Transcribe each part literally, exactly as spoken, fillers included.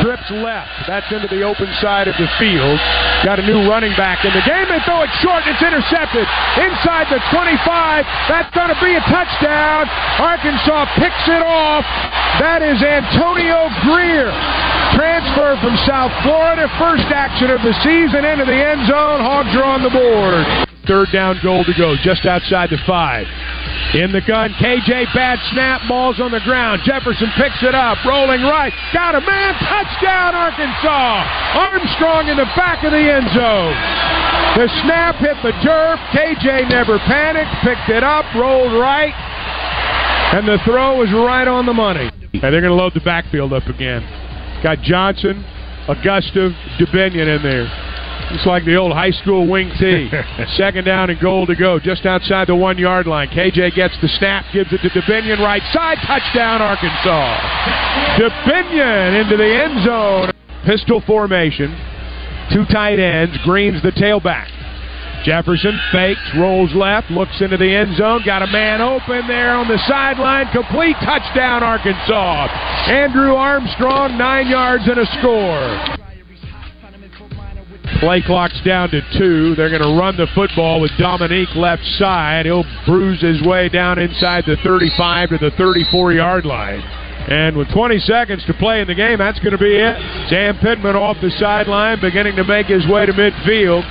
Trips left. That's into the open side of the field. Got a new running back in the game. They throw it short. It's intercepted. Inside the twenty-five. That's going to be a touchdown. Arkansas picks it off. That is Antonio Greer. Transfer from South Florida. First action of the season into the end zone. Hogs are on the board. Third down goal to go. Just outside the five. In the gun, K J, bad snap, ball's on the ground. Jefferson picks it up, rolling right, got a man, touchdown Arkansas! Armstrong in the back of the end zone. The snap hit the turf, K J never panicked, picked it up, rolled right, and the throw was right on the money. And they're going to load the backfield up again. Got Johnson, Augusta, DeBinion in there. It's like the old high school wing tee. Second down and goal to go. Just outside the one-yard line. K J gets the snap, gives it to DeBinion right side. Touchdown, Arkansas. DeBinion into the end zone. Pistol formation. Two tight ends. Green's the tailback. Jefferson fakes, rolls left, looks into the end zone. Got a man open there on the sideline. Complete touchdown, Arkansas. Andrew Armstrong, nine yards and a score. Play clock's down to two. They're going to run the football with Dominique left side. He'll bruise his way down inside the thirty-five to the thirty-four-yard line. And with twenty seconds to play in the game, that's going to be it. Sam Pittman off the sideline, beginning to make his way to midfield.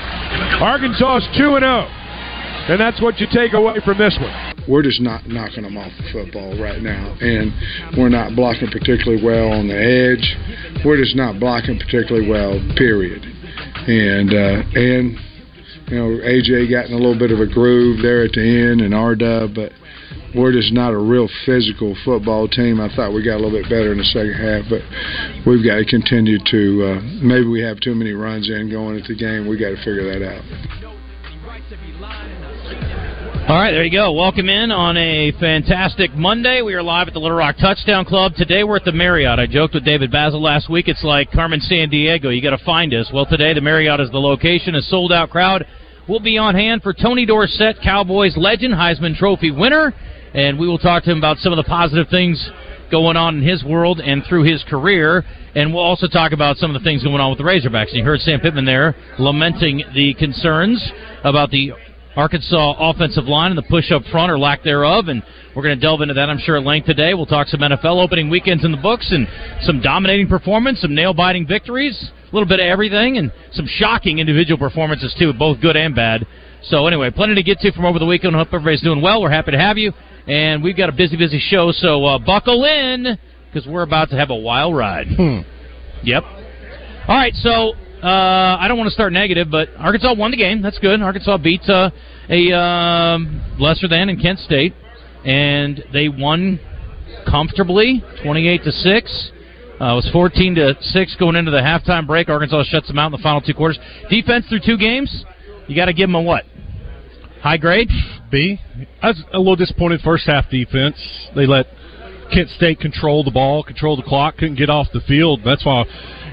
Arkansas is two and oh, and that's what you take away from this one. We're just not knocking them off the football right now, and we're not blocking particularly well on the edge. We're just not blocking particularly well, period. And, uh, and you know, A J got in a little bit of a groove there at the end and R-Dub, but we're just not a real physical football team. I thought we got a little bit better in the second half, but we've got to continue to uh, – maybe we have too many runs in going into the game. We've got to figure that out. All right, there you go. Welcome in on a fantastic Monday. We are live at the Little Rock Touchdown Club. Today we're at the Marriott. I joked with David Basil last week. It's like Carmen Sandiego. You got to find us. Well, today the Marriott is the location. A sold-out crowd will be on hand for Tony Dorsett, Cowboys legend, Heisman Trophy winner. And we will talk to him about some of the positive things going on in his world and through his career. And we'll also talk about some of the things going on with the Razorbacks. And you heard Sam Pittman there lamenting the concerns about the Arkansas offensive line and the push up front or lack thereof, and we're going to delve into that, I'm sure, at length today. We'll talk some N F L opening weekends in the books and some dominating performance, some nail-biting victories, a little bit of everything, and some shocking individual performances, too, both good and bad. So anyway, plenty to get to from over the weekend. I hope everybody's doing well. We're happy to have you, and we've got a busy, busy show, so uh, buckle in, because we're about to have a wild ride. Hmm. Yep. All right, so... Uh, I don't want to start negative, but Arkansas won the game. That's good. Arkansas beat uh, a um, lesser than in Kent State, and they won comfortably, twenty-eight to six. Uh, it was fourteen to six going into the halftime break. Arkansas shuts them out in the final two quarters. Defense through two games, you got to give them a what? High grade? B. I was a little disappointed first half defense. They let Kent State control the ball, control the clock, couldn't get off the field. That's why.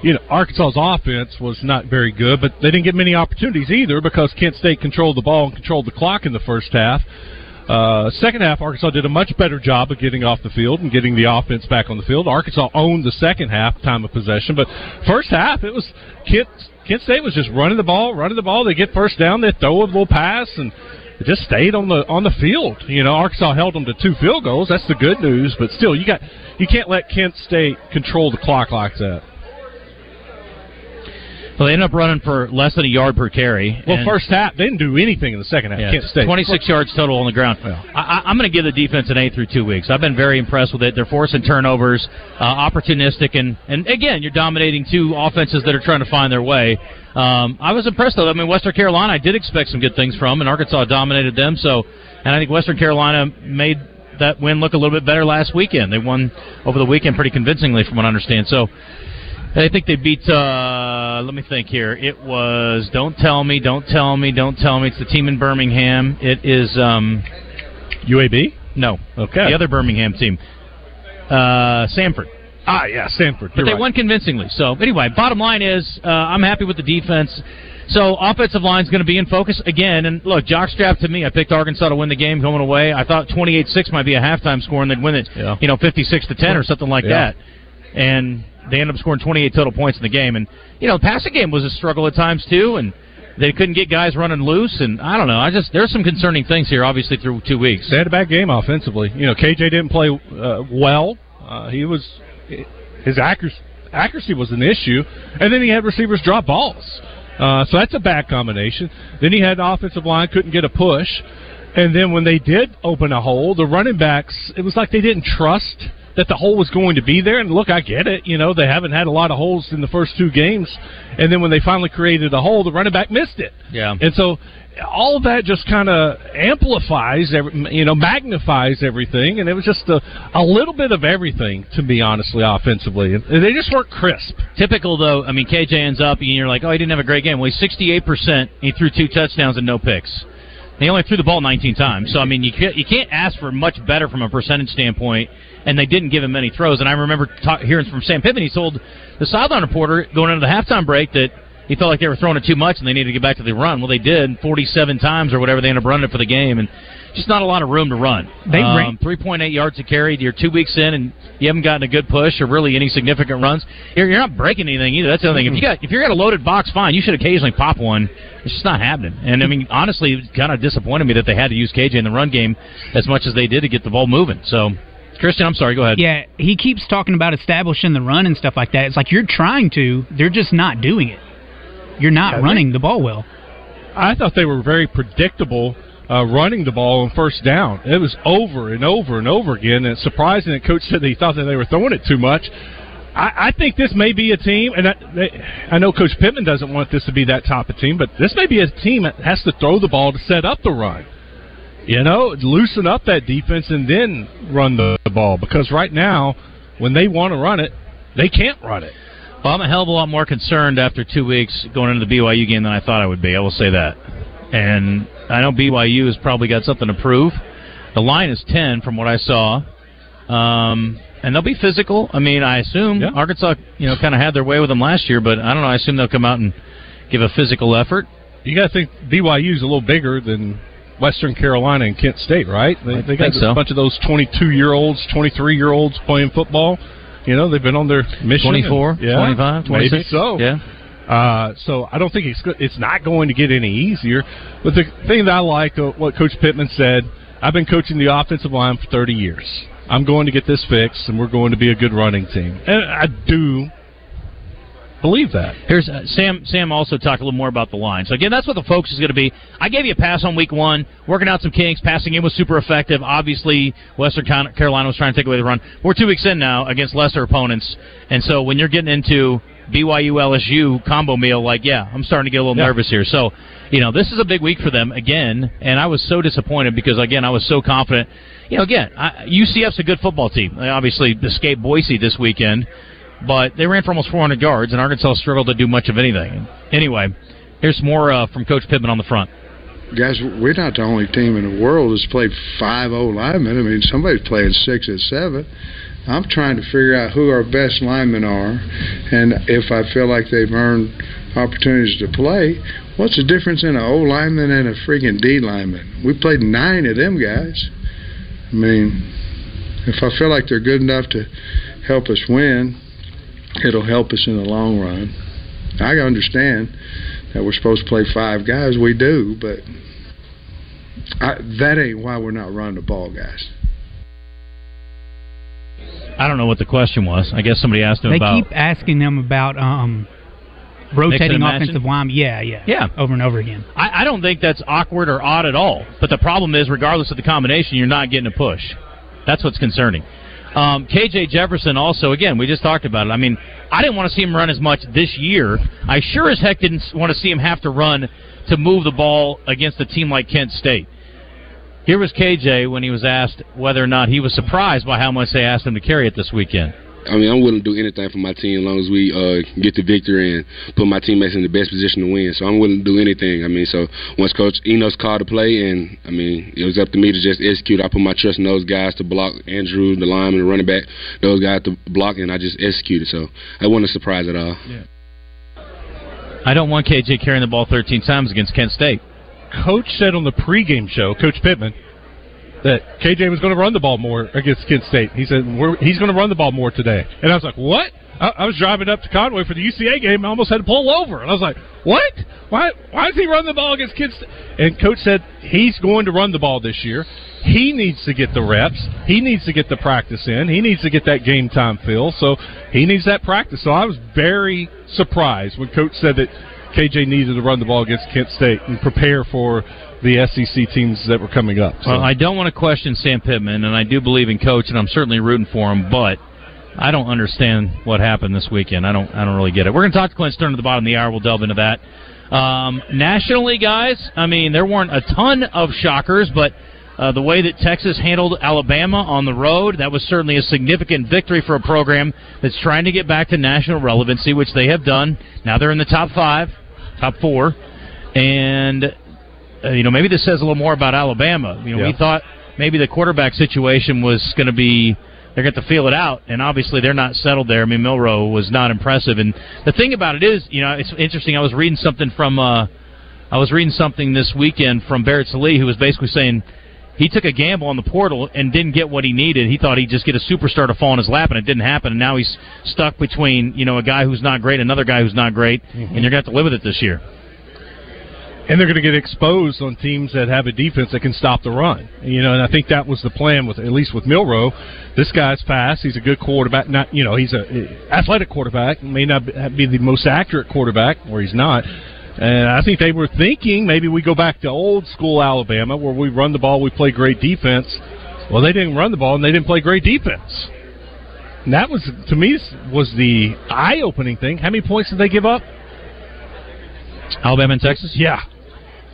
You know, Arkansas's offense was not very good, but they didn't get many opportunities either because Kent State controlled the ball and controlled the clock in the first half. Uh, second half, Arkansas did a much better job of getting off the field and getting the offense back on the field. Arkansas owned the second half time of possession, but first half, it was Kent, Kent State was just running the ball, running the ball. They get first down, they throw a little pass, and it just stayed on the on the field. You know, Arkansas held them to two field goals. That's the good news, but still, you got you can't let Kent State control the clock like that. Well, they ended up running for less than a yard per carry. Well, first half, they didn't do anything in the second half. Yeah, Kent State. twenty-six yards total on the ground. Yeah. I, I'm going to give the defense an A through two weeks. I've been very impressed with it. They're forcing turnovers, uh, opportunistic, and, and, again, you're dominating two offenses that are trying to find their way. Um, I was impressed, though. I mean, Western Carolina, I did expect some good things from, and Arkansas dominated them. So, and I think Western Carolina made that win look a little bit better last weekend. They won over the weekend pretty convincingly, from what I understand. So, I think they beat, uh, let me think here. It was, don't tell me, don't tell me, don't tell me. It's the team in Birmingham. It is um, U A B? No. Okay. The other Birmingham team. Uh, Samford. Ah, yeah, Samford. But You're they right. won convincingly. So, anyway, bottom line is uh, I'm happy with the defense. So, offensive line's going to be in focus again. And, look, jockstrap to me. I picked Arkansas to win the game going away. I thought twenty-eight six might be a halftime score, and they'd win it, yeah. you know, fifty-six to ten or something like yeah. that. And they ended up scoring twenty-eight total points in the game. And, you know, the passing game was a struggle at times, too, and they couldn't get guys running loose. And I don't know. I just There's some concerning things here, obviously, through two weeks. They had a bad game offensively. You know, K J didn't play uh, well. Uh, he was – his accuracy, accuracy was an issue. And then he had receivers drop balls. Uh, so that's a bad combination. Then he had an offensive line, couldn't get a push. And then when they did open a hole, the running backs, it was like they didn't trust – that the hole was going to be there. And, look, I get it. You know, they haven't had a lot of holes in the first two games. And then when they finally created a hole, the running back missed it. Yeah. And so all of that just kind of amplifies, every, you know, magnifies everything. And it was just a, a little bit of everything, to be honestly, offensively. And they just weren't crisp. Typical, though, I mean, K J ends up, and you're like, oh, he didn't have a great game. Well, he's sixty-eight percent. He threw two touchdowns and no picks. They only threw the ball nineteen times. So, I mean, you can't, you can't ask for much better from a percentage standpoint, and they didn't give him many throws. And I remember talk, hearing from Sam Pittman, he told the sideline reporter going into the halftime break that he felt like they were throwing it too much and they needed to get back to the run. Well, they did forty-seven times or whatever. They ended up running it for the game, and just not a lot of room to run. They um, three point eight yards to carry. You're two weeks in, and you haven't gotten a good push or really any significant runs. You're, you're not breaking anything either. That's the other thing. If you got if you're at a loaded box, fine. You should occasionally pop one. It's just not happening. And I mean, honestly, it kind of disappointed me that they had to use K J in the run game as much as they did to get the ball moving. So. Christian, I'm sorry, go ahead. Yeah, he keeps talking about establishing the run and stuff like that. It's like you're trying to, they're just not doing it. You're not yeah, running they, the ball well. I thought they were very predictable uh, running the ball on first down. It was over and over and over again. And it's surprising that Coach said that he thought that they were throwing it too much. I, I think this may be a team, and I, they, I know Coach Pittman doesn't want this to be that type of team, but this may be a team that has to throw the ball to set up the run. You know, loosen up that defense and then run the ball. Because right now, when they want to run it, they can't run it. Well, I'm a hell of a lot more concerned after two weeks going into the B Y U game than I thought I would be. I will say that. And I know B Y U has probably got something to prove. The line is ten from what I saw. Um, and they'll be physical. I mean, I assume yeah. Arkansas, you know, kind of had their way with them last year. But I don't know. I assume they'll come out and give a physical effort. You got to think B Y U's a little bigger than Western Carolina and Kent State, right? They, they got so. a bunch of those twenty-two-year-olds, twenty-three-year-olds playing football. You know, they've been on their mission. twenty-four, and, yeah, twenty-five, twenty-six. Maybe so. Yeah. Uh, so I don't think it's it's not going to get any easier. But the thing that I like, uh, what Coach Pittman said, I've been coaching the offensive line for thirty years. I'm going to get this fixed, and we're going to be a good running team. And I do believe that. Here's uh, Sam. Sam also talked a little more about the line. So again, that's what the focus is going to be. I gave you a pass on week one, working out some kinks. Passing game was super effective. Obviously, Western Carolina was trying to take away the run. We're two weeks in now against lesser opponents, and so when you're getting into B Y U L S U combo meal, like yeah, I'm starting to get a little yeah. nervous here. So, you know, this is a big week for them again, and I was so disappointed because again, I was so confident. You know, again, I, U C F's a good football team. They obviously escaped Boise this weekend. But they ran for almost four hundred yards, and Arkansas struggled to do much of anything. Anyway, here's more uh, from Coach Pittman on the front. Guys, we're not the only team in the world that's played five O linemen. I mean, somebody's playing six at seven. I'm trying to figure out who our best linemen are, and if I feel like they've earned opportunities to play, what's the difference in an O lineman and a freaking D lineman? We played nine of them guys. I mean, if I feel like they're good enough to help us win, it'll help us in the long run. I understand that we're supposed to play five guys. We do, but I, that ain't why we're not running the ball, guys. I don't know what the question was. I guess somebody asked him they about... They keep asking him about um, rotating offensive line. Yeah, yeah. Yeah. Over and over again. I, I don't think that's awkward or odd at all. But the problem is, regardless of the combination, you're not getting a push. That's what's concerning. Um, K J. Jefferson also, again, we just talked about it. I mean, I didn't want to see him run as much this year. I sure as heck didn't want to see him have to run to move the ball against a team like Kent State. Here was K J when he was asked whether or not he was surprised by how much they asked him to carry it this weekend. I mean, I'm willing to do anything for my team as long as we uh, get the victory and put my teammates in the best position to win. So I'm willing to do anything. I mean, so once Coach Enos called to play, and, I mean, it was up to me to just execute. I put my trust in those guys to block Andrew, the lineman, the running back, those guys to block, and I just executed. So I wasn't a surprise at all. Yeah. I don't want K J carrying the ball thirteen times against Kent State. Coach said on the pregame show, Coach Pittman, that K J was going to run the ball more against Kent State. He said, We're, he's going to run the ball more today. And I was like, what? I, I was driving up to Conway for the U C A game. I almost had to pull over. And I was like, what? Why Why is he running the ball against Kent State? And Coach said, he's going to run the ball this year. He needs to get the reps. He needs to get the practice in. He needs to get that game time feel. So he needs that practice. So I was very surprised when Coach said that K J needed to run the ball against Kent State and prepare for the S E C teams that were coming up. So. Well, I don't want to question Sam Pittman, and I do believe in Coach, and I'm certainly rooting for him, but I don't understand what happened this weekend. I don't I don't really get it. We're going to talk to Clint Stern at the bottom of the hour. We'll delve into that. Um, nationally, guys, I mean, there weren't a ton of shockers, but uh, the way that Texas handled Alabama on the road, that was certainly a significant victory for a program that's trying to get back to national relevancy, which they have done. Now they're in the top five, top four, and... Uh, you know, maybe this says a little more about Alabama. You know, yeah. We thought maybe the quarterback situation was going to be, they're going to feel it out, and obviously they're not settled there. I mean, Milroe was not impressive. And the thing about it is, you know, it's interesting. I was reading something from, uh, I was reading something this weekend from Barrett Salee, who was basically saying he took a gamble on the portal and didn't get what he needed. He thought he'd just get a superstar to fall in his lap, and it didn't happen. And now he's stuck between, you know, a guy who's not great, another guy who's not great, mm-hmm. and you're going to have to live with it this year. And they're going to get exposed on teams that have a defense that can stop the run. You know, and I think that was the plan, with at least with Milroe. This guy's fast. He's a good quarterback. Not, you know, he's an athletic quarterback. May not be the most accurate quarterback, or he's not. And I think they were thinking maybe we go back to old school Alabama where we run the ball, we play great defense. Well, they didn't run the ball, and they didn't play great defense. And that was, to me, was the eye-opening thing. How many points did they give up? Alabama and Texas? Yeah.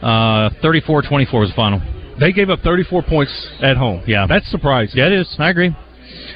Uh, thirty-four twenty-four was the final. They gave up thirty-four points at home. Yeah. That's surprising. Yeah, it is. I agree.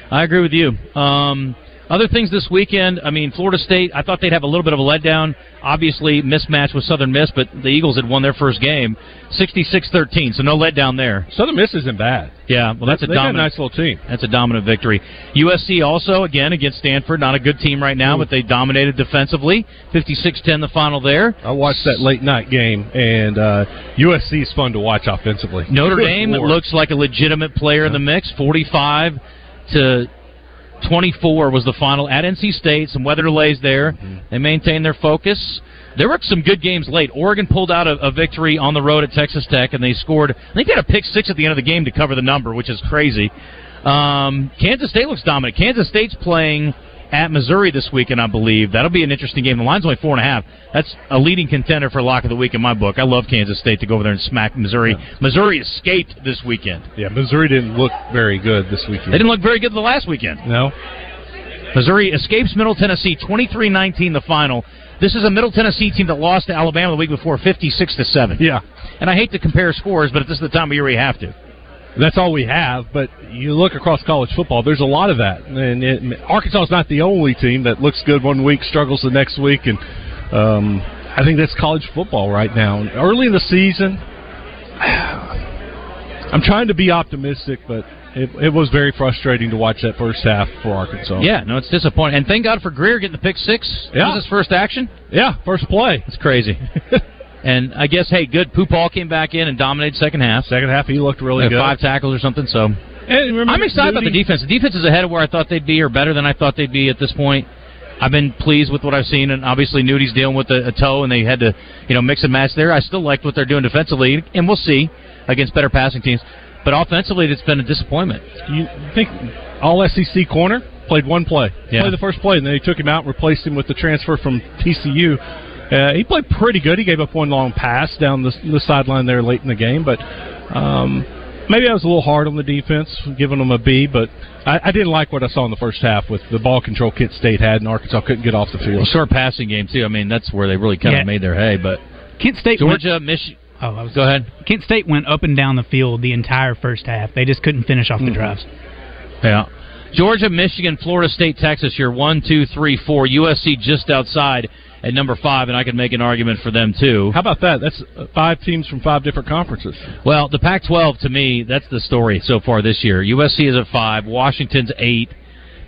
I agree with you. Um, other things this weekend, I mean, Florida State, I thought they'd have a little bit of a letdown. Obviously, mismatch with Southern Miss, but the Eagles had won their first game. sixty-six thirteen, so no letdown there. Southern Miss isn't bad. Yeah, well, that's, that's a dominant. Got a nice little team. That's a dominant victory. U S C also, again, against Samford. Not a good team right now, mm. but they dominated defensively. fifty-six ten the final there. I watched that late-night game, and uh, U S C is fun to watch offensively. Notre good Dame Lord. Looks like a legitimate player yeah. in the mix. forty-five to twenty-four was the final at N C State. Some weather delays there. Mm-hmm. They maintained their focus. There were some good games late. Oregon pulled out a, a victory on the road at Texas Tech, and they scored. I think they had a pick six at the end of the game to cover the number, which is crazy. Um, Kansas State looks dominant. Kansas State's playing at Missouri this weekend, I believe. That'll be an interesting game. The line's only four and a half. That's a leading contender for lock of the week in my book. I love Kansas State to go over there and smack Missouri. Yeah. Missouri escaped this weekend. Yeah, Missouri didn't look very good this weekend. They didn't look very good the last weekend. No. Missouri escapes Middle Tennessee, twenty-three nineteen the final. This is a Middle Tennessee team that lost to Alabama the week before, fifty-six to seven. Yeah. And I hate to compare scores, but this is the time of year we have to. That's all we have, but you look across college football, there's a lot of that. And it, Arkansas is not the only team that looks good one week, struggles the next week. And um, I think that's college football right now. Early in the season, I'm trying to be optimistic, but it, it was very frustrating to watch that first half for Arkansas. Yeah, no, it's disappointing. And thank God for Greer getting the pick six. Yeah. That was his first action? Yeah, first play. That's crazy. And I guess, hey, good. Poopall came back in and dominated second half. Second half, he looked really good. Five tackles or something. So I'm excited about the defense. The defense is ahead of where I thought they'd be, or better than I thought they'd be at this point. I've been pleased with what I've seen, and obviously Nudie's dealing with a, a toe, and they had to, you know, mix and match there. I still liked what they're doing defensively, and we'll see against better passing teams. But offensively, it's been a disappointment. You think all S E C corner played one play, yeah. played the first play, and they took him out and replaced him with the transfer from T C U. Uh, he played pretty good. He gave up one long pass down the, the sideline there late in the game, but um, maybe I was a little hard on the defense, giving them a B, but I, I didn't like what I saw in the first half with the ball control Kent State had, and Arkansas couldn't get off the field. Well, short passing game, too. I mean, that's where they really kind yeah. of made their hay, but Kent State, Georgia, Michigan. Oh, I was Go ahead. Kent State went up and down the field the entire first half. They just couldn't finish off the mm-hmm. drives. Yeah. Georgia, Michigan, Florida State, Texas here. One, two, three, four. U S C just outside at number five, and I can make an argument for them, too. How about that? That's five teams from five different conferences. Well, the Pac twelve, to me, that's the story so far this year. U S C is at five. Washington's eight.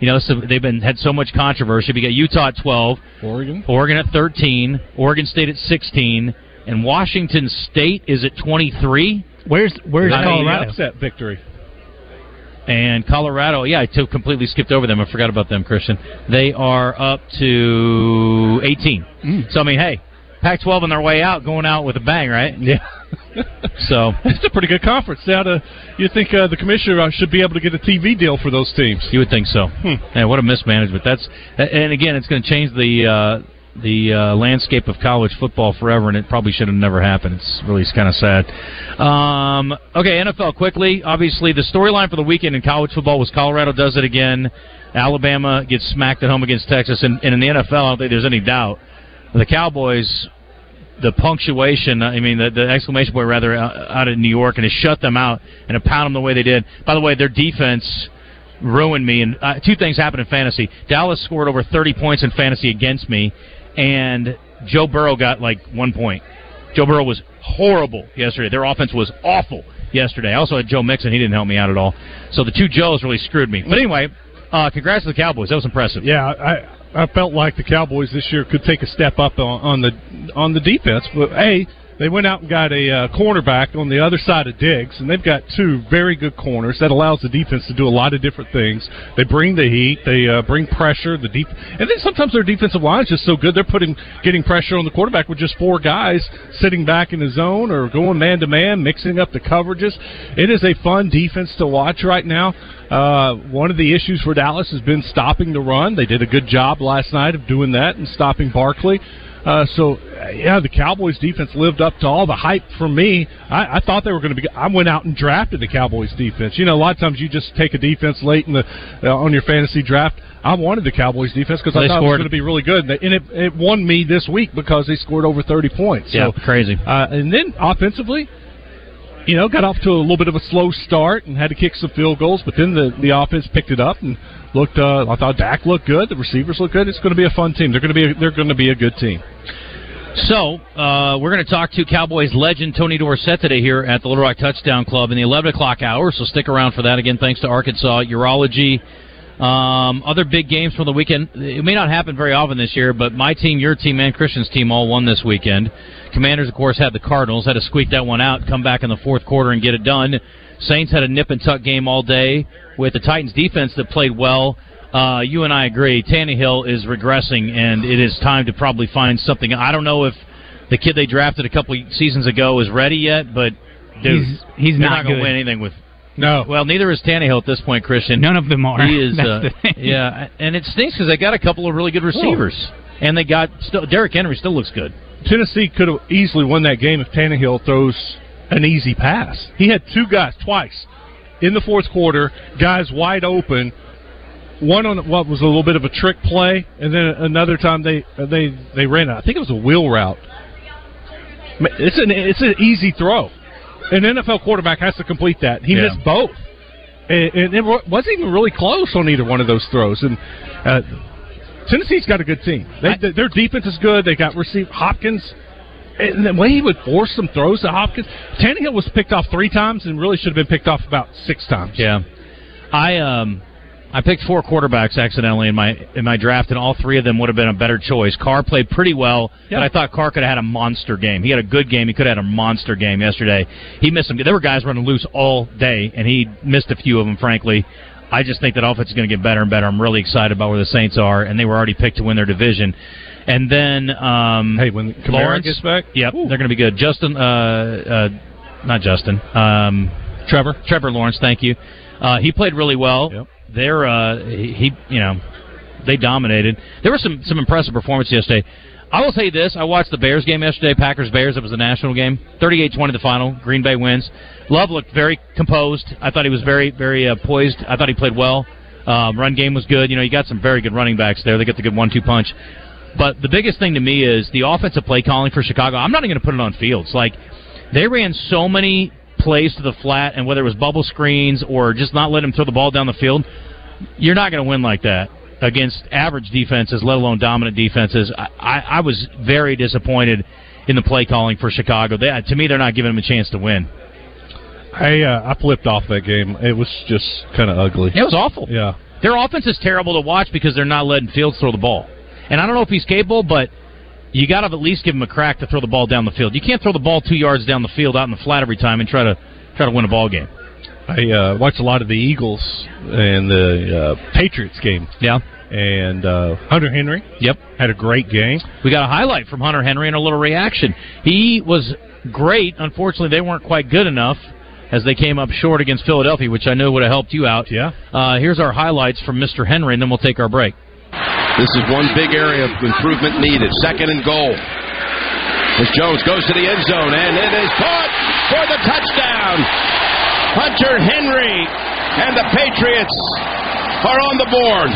You know, so they've been had so much controversy. We got Utah at twelve. Oregon. Oregon at thirteen. Oregon State at sixteen. And Washington State is at twenty-three. Where's where's I mean, Colorado? Upset victory. And Colorado, yeah, I t- completely skipped over them. I forgot about them, Christian. They are up to eighteen. Mm. So, I mean, hey, Pac twelve on their way out, going out with a bang, right? Yeah. So it's a pretty good conference. Now, to, you think uh, the commissioner should be able to get a T V deal for those teams? You would think so. Hmm. Man, what a mismanagement. That's, and again, it's going to change the uh, – the uh, landscape of college football forever, and it probably should have never happened. It's really kind of sad. Um, okay, N F L quickly. Obviously, the storyline for the weekend in college football was Colorado does it again. Alabama gets smacked at home against Texas. And, and in the N F L, I don't think there's any doubt. The Cowboys, the punctuation, I mean, the, the exclamation point, rather, out of New York, and to shut them out and to pound them the way they did. By the way, their defense ruined me. And uh, two things happened in fantasy. Dallas scored over thirty points in fantasy against me. And Joe Burrow got, like, one point. Joe Burrow was horrible yesterday. Their offense was awful yesterday. I also had Joe Mixon. He didn't help me out at all. So the two Joes really screwed me. But anyway, uh, congrats to the Cowboys. That was impressive. Yeah, I, I felt like the Cowboys this year could take a step up on, on the on the defense. But, A, they went out and got a uh, cornerback on the other side of Diggs, and they've got two very good corners. That allows the defense to do a lot of different things. They bring the heat. They uh, bring pressure. The deep, and then sometimes their defensive line is just so good. They're putting getting pressure on the quarterback with just four guys sitting back in the zone or going man-to-man, mixing up the coverages. It is a fun defense to watch right now. Uh, one of the issues for Dallas has been stopping the run. They did a good job last night of doing that and stopping Barkley. Uh, so, yeah, the Cowboys' defense lived up to all the hype for me. I, I thought they were going to be – I went out and drafted the Cowboys' defense. You know, a lot of times you just take a defense late in the uh, on your fantasy draft. I wanted the Cowboys' defense because I thought scored. it was going to be really good. And, they, and it, it won me this week because they scored over thirty points. So, yeah, crazy. Uh, and then offensively – You know, got off to a little bit of a slow start and had to kick some field goals, but then the, the offense picked it up and looked. Uh, I thought Dak looked good, the receivers looked good. It's going to be a fun team. They're going to be a, they're going to be a good team. So uh, we're going to talk to Cowboys legend Tony Dorsett today here at the Little Rock Touchdown Club in the eleven o'clock hour. So stick around for that. Again, thanks to Arkansas Urology. Um, other big games from the weekend. It may not happen very often this year, but my team, your team, and Christian's team all won this weekend. Commanders, of course, had the Cardinals. Had to squeak that one out, come back in the fourth quarter and get it done. Saints had a nip-and-tuck game all day with the Titans defense that played well. Uh, you and I agree. Tannehill is regressing, and it is time to probably find something. I don't know if the kid they drafted a couple seasons ago is ready yet, but dude, he's, he's not, not going to win anything with No. Well, neither is Tannehill at this point, Christian. None of them are. He is. That's uh, the thing. Yeah, and it stinks because they got a couple of really good receivers, oh. and they got still, Derrick Henry still looks good. Tennessee could have easily won that game if Tannehill throws an easy pass. He had two guys twice in the fourth quarter, guys wide open. One on what was a little bit of a trick play, and then another time they they they ran out. I think it was a wheel route. It's an it's an easy throw. An N F L quarterback has to complete that. He yeah. missed both. And, and it wasn't even really close on either one of those throws. And uh, Tennessee's got a good team. They, I, their defense is good. They got receiver Hopkins. And the way he would force some throws to Hopkins. Tannehill was picked off three times and really should have been picked off about six times. Yeah. I um I picked four quarterbacks accidentally in my in my draft, and all three of them would have been a better choice. Carr played pretty well, yeah. but I thought Carr could have had a monster game. He had a good game. He could have had a monster game yesterday. He missed some. There were guys running loose all day, and he missed a few of them, frankly. I just think that offense is going to get better and better. I'm really excited about where the Saints are, and they were already picked to win their division. And then um, hey, when Lawrence gets back? Yep, Ooh. They're going to be good. Justin, uh, uh, not Justin, um, Trevor. Trevor Lawrence, thank you. Uh, he played really well. Yep. They're, uh, he, you know, they dominated. There were some, some impressive performances yesterday. I will say this. I watched the Bears game yesterday, Packers-Bears. It was the national game. thirty-eight twenty the final. Green Bay wins. Love looked very composed. I thought he was very, very uh, poised. I thought he played well. Um, run game was good. You know, you got some very good running backs there. They get the good one two punch. But the biggest thing to me is the offensive play calling for Chicago. I'm not even going to put it on Fields. Like, they ran so many plays to the flat, and whether it was bubble screens or just not letting him throw the ball down the field, you're not going to win like that against average defenses, let alone dominant defenses. I, I, I was very disappointed in the play calling for Chicago. They, to me, they're not giving them a chance to win. I uh, I flipped off that game. It was just kind of ugly. It was awful. Yeah, their offense is terrible to watch because they're not letting Fields throw the ball. And I don't know if he's capable, but you got to at least give him a crack to throw the ball down the field. You can't throw the ball two yards down the field out in the flat every time and try to try to win a ball game. I uh, watched a lot of the Eagles and the uh, Patriots game. Yeah. And uh, Hunter Henry. Yep. Had a great game. We got a highlight from Hunter Henry and a little reaction. He was great. Unfortunately, they weren't quite good enough as they came up short against Philadelphia, which I know would have helped you out. Yeah. Uh, here's our highlights from Mister Henry, and then we'll take our break. This is one big area of improvement needed. Second and goal. As Jones goes to the end zone, and it is caught for the touchdown. Hunter Henry and the Patriots are on the board.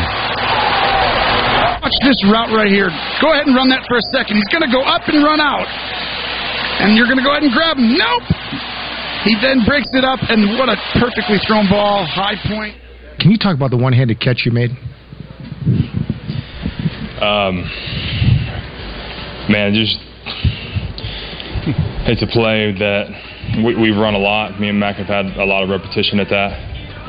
Watch this route right here. Go ahead and run that for a second. He's going to go up and run out. And you're going to go ahead and grab him. Nope. He then breaks it up, and what a perfectly thrown ball. High point. Can you talk about the one-handed catch you made? Um, man, just it's a play that... We, we've run a lot. Me and Mac have had a lot of repetition at that,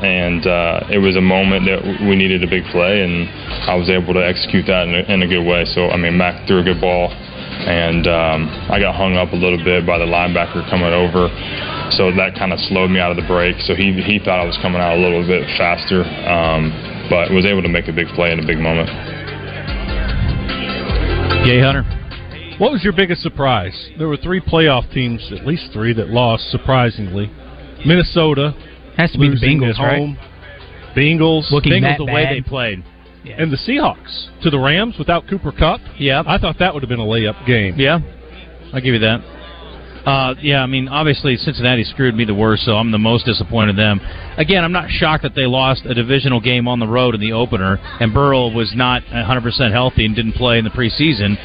and uh, it was a moment that we needed a big play, and I was able to execute that in a, in a good way. So, I mean, Mac threw a good ball, and um, I got hung up a little bit by the linebacker coming over, so that kind of slowed me out of the break. So he he thought I was coming out a little bit faster, um, but was able to make a big play in a big moment. Yay, Hunter. What was your biggest surprise? There were three playoff teams, at least three, that lost, surprisingly. Minnesota. Has to be the Bengals, home. Right? Bengals. Looking Bengals the bad. Way they played. Yeah. And the Seahawks to the Rams without Cooper Kupp. Yeah. I thought that would have been a layup game. Yeah. I'll give you that. Uh, yeah, I mean, obviously Cincinnati screwed me the worst, so I'm the most disappointed in them. Again, I'm not shocked that they lost a divisional game on the road in the opener, and Burrow was not one hundred percent healthy and didn't play in the preseason.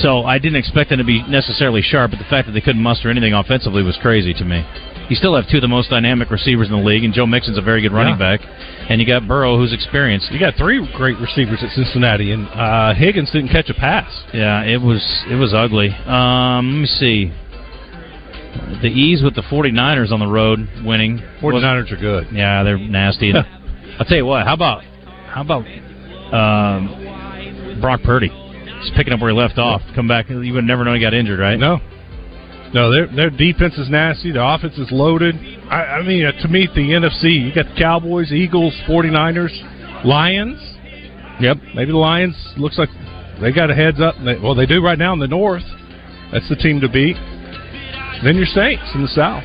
So I didn't expect them to be necessarily sharp, but the fact that they couldn't muster anything offensively was crazy to me. You still have two of the most dynamic receivers in the league, and Joe Mixon's a very good running yeah. back, and you got Burrow, who's experienced. You got three great receivers at Cincinnati, and uh, Higgins didn't catch a pass. Yeah, it was it was ugly. Um, let me see. The E's with the 49ers on the road winning. 49ers are good. Yeah, they're nasty. I'll tell you what. How about how about um, Brock Purdy? Just picking up where he left off. Come back. You would never know he got injured, right? No. No, their their defense is nasty. Their offense is loaded. I, I mean, uh, to me, the N F C, you got the Cowboys, Eagles, 49ers, Lions. Yep. Maybe the Lions. Looks like they got a heads up. They, well, they do right now in the North. That's the team to beat. Then your Saints in the South.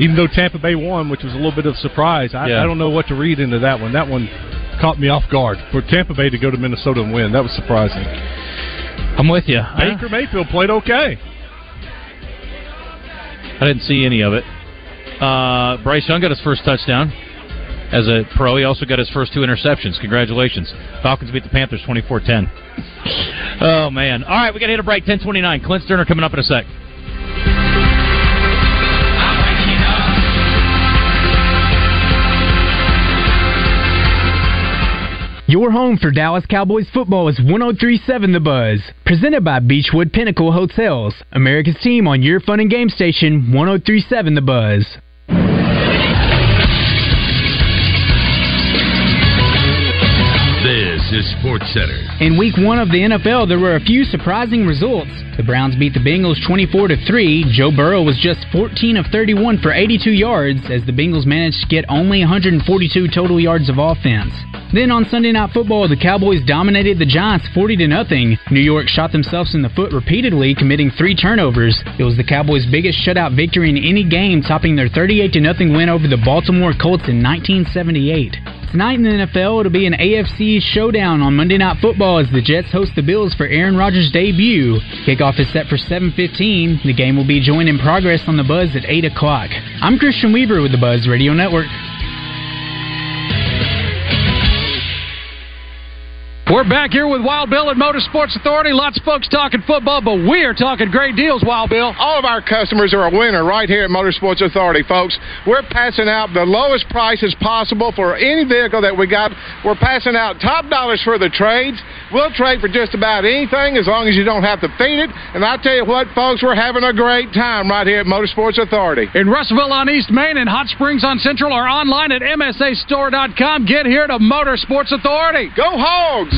Even though Tampa Bay won, which was a little bit of a surprise, I, yeah. I don't know what to read into that one. That one caught me off guard. For Tampa Bay to go to Minnesota and win, that was surprising. I'm with you. Baker uh, Mayfield played okay. I didn't see any of it. Uh, Bryce Young got his first touchdown as a pro. He also got his first two interceptions. Congratulations. Falcons beat the Panthers twenty-four ten. Oh, man. All right, we got to hit a break. ten twenty-nine. Clint Sterner coming up in a sec. Your home for Dallas Cowboys football is one oh three point seven The Buzz. Presented by Beachwood Pinnacle Hotels. America's team on your fun and game station, one oh three point seven The Buzz. This is SportsCenter. In week one of the N F L, there were a few surprising results. The Browns beat the Bengals twenty-four to three. Joe Burrow was just fourteen of thirty-one for eighty-two yards as the Bengals managed to get only one hundred forty-two total yards of offense. Then on Sunday Night Football, the Cowboys dominated the Giants forty to nothing. New York shot themselves in the foot repeatedly, committing three turnovers. It was the Cowboys' biggest shutout victory in any game, topping their thirty-eight to nothing win over the Baltimore Colts in nineteen seventy-eight. Tonight in the N F L, it'll be an A F C showdown on Monday Night Football as the Jets host the Bills for Aaron Rodgers' debut. Kickoff is set for seven fifteen. The game will be joined in progress on The Buzz at eight o'clock. I'm Christian Weaver with The Buzz Radio Network. We're back here with Wild Bill at Motorsports Authority. Lots of folks talking football, but we're talking great deals, Wild Bill. All of our customers are a winner right here at Motorsports Authority, folks. We're passing out the lowest prices possible for any vehicle that we got. We're passing out top dollars for the trades. We'll trade for just about anything as long as you don't have to feed it. And I tell you what, folks, we're having a great time right here at Motorsports Authority. In Russellville on East Main and Hot Springs on Central or online at M S A store dot com. Get here to Motorsports Authority. Go Hogs!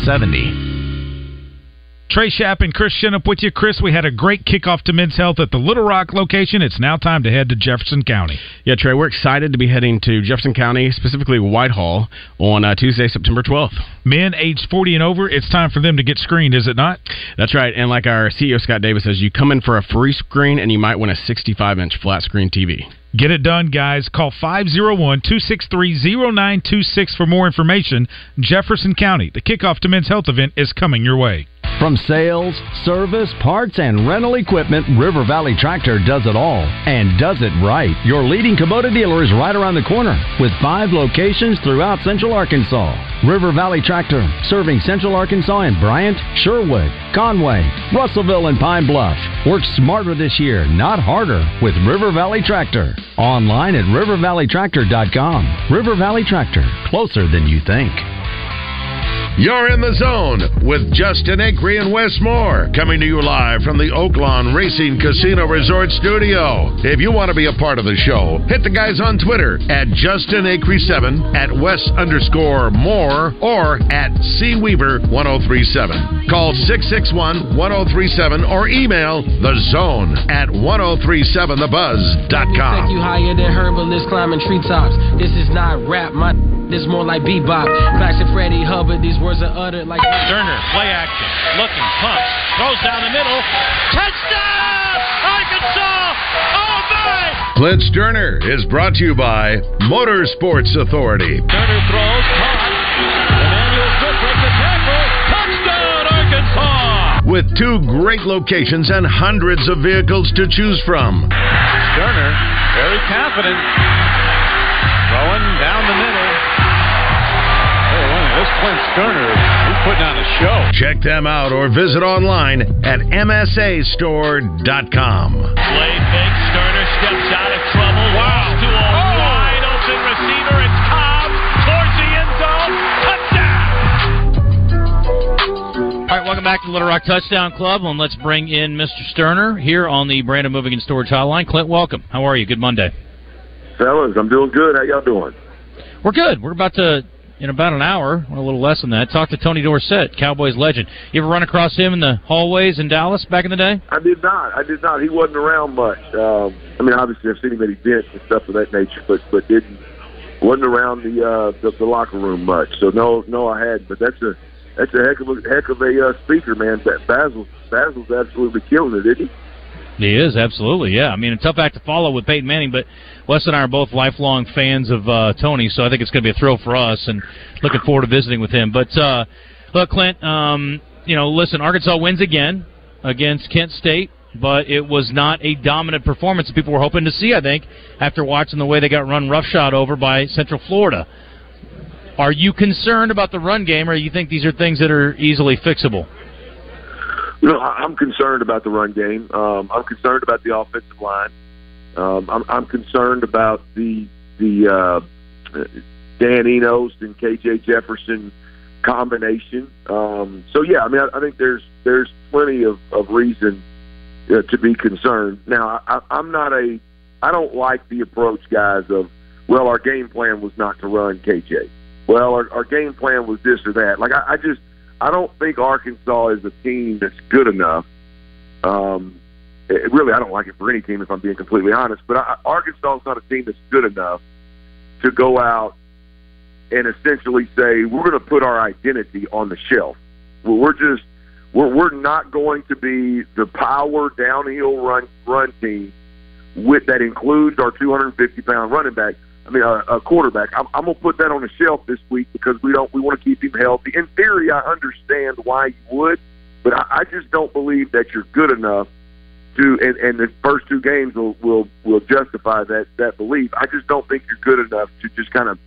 seven zero. Trey Schapp and Chris Shinup with you. Chris, we had a great kickoff to Men's Health at the Little Rock location. It's now time to head to Jefferson County. Yeah, Trey, we're excited to be heading to Jefferson County, specifically Whitehall, on uh, Tuesday, September twelfth. Men aged forty and over, it's time for them to get screened, is it not? That's right, and like our C E O Scott Davis says, you come in for a free screen and you might win a sixty-five inch flat screen T V. Get it done, guys. Call five oh one, two six three, oh nine two six for more information. Jefferson County, the kickoff to Men's Health event is coming your way. From sales, service, parts, and rental equipment, River Valley Tractor does it all and does it right. Your leading Kubota dealer is right around the corner with five locations throughout Central Arkansas. River Valley Tractor, serving Central Arkansas and Bryant, Sherwood, Conway, Russellville, and Pine Bluff. Work smarter this year, not harder, with River Valley Tractor. Online at river valley tractor dot com. River Valley Tractor, closer than you think. You're in the zone with Justin Acri and Wes Moore, coming to you live from the Oaklawn Racing Casino Resort Studio. If you want to be a part of the show, hit the guys on Twitter at Justin Acri seven, at Wes underscore Moore, or at C Weaver one oh three seven. Call six six one, one oh three seven or email the zone at ten thirty-seven the buzz dot com. Take you higher than herbalists climbing treetops. This is not rap, my this more like bebop. Classic Freddie Hubbard. These words are uttered like Turner, play action, looking, pumps, throws down the middle. Touchdown! Arkansas! Oh my! Clint Turner is brought to you by Motorsports Authority. Turner throws, caught. Emmanuel Smith breaks the tackle. Touchdown, Arkansas! With two great locations and hundreds of vehicles to choose from. Turner, very confident, throwing down the middle. This Clint Turner, he's putting on a show. Check them out or visit online at M S A store dot com. Play fake, Turner steps out of trouble. Wow. To a oh. wide open receiver. It's Cobb towards the end zone. Touchdown! All right, welcome back to Little Rock Touchdown Club, and let's bring in Mister Sterner here on the Brandon Moving and Storage Hotline. Clint, welcome. How are you? Good Monday. Fellas, I'm doing good. How y'all doing? We're good. We're about to... in about an hour, or a little less than that, talk to Tony Dorsett, Cowboys legend. You ever run across him in the hallways in Dallas back in the day? I did not. I did not. He wasn't around much. Um, I mean, obviously, I've seen him at events and stuff of that nature, but but didn't wasn't around the uh, the, the locker room much. So no, no, I hadn't. But that's a that's a heck of a heck of a uh, speaker, man. That Basil Basil's absolutely killing it, isn't he? He is, absolutely, yeah. I mean, a tough act to follow with Peyton Manning, but Wes and I are both lifelong fans of uh, Tony, so I think it's going to be a thrill for us, and looking forward to visiting with him. But, uh, look, Clint, um, you know, listen, Arkansas wins again against Kent State, but it was not a dominant performance that people were hoping to see, I think, after watching the way they got run roughshod over by Central Florida. Are you concerned about the run game, or do you think these are things that are easily fixable? No, I'm concerned about the run game. Um, I'm concerned about the offensive line. Um, I'm, I'm concerned about the the uh, Dan Enos and K J. Jefferson combination. Um, so yeah, I mean, I, I think there's there's plenty of, of reason uh, to be concerned. Now, I, I'm not a I don't like the approach, guys. Of well, our game plan was not to run K J. well, our, our game plan was this or that. Like, I, I just I don't think Arkansas is a team that's good enough. Um, it, really, I don't like it for any team if I'm being completely honest. But I, Arkansas is not a team that's good enough to go out and essentially say we're going to put our identity on the shelf. We're just we're we're not going to be the power downhill run run team with that includes our two hundred fifty pound running back. I mean, a, a quarterback. I'm, I'm going to put that on the shelf this week because we don't. We want to keep him healthy. In theory, I understand why you would, but I, I just don't believe that you're good enough to. And, and the first two games will will, will justify that, that belief. I just don't think you're good enough to just kind of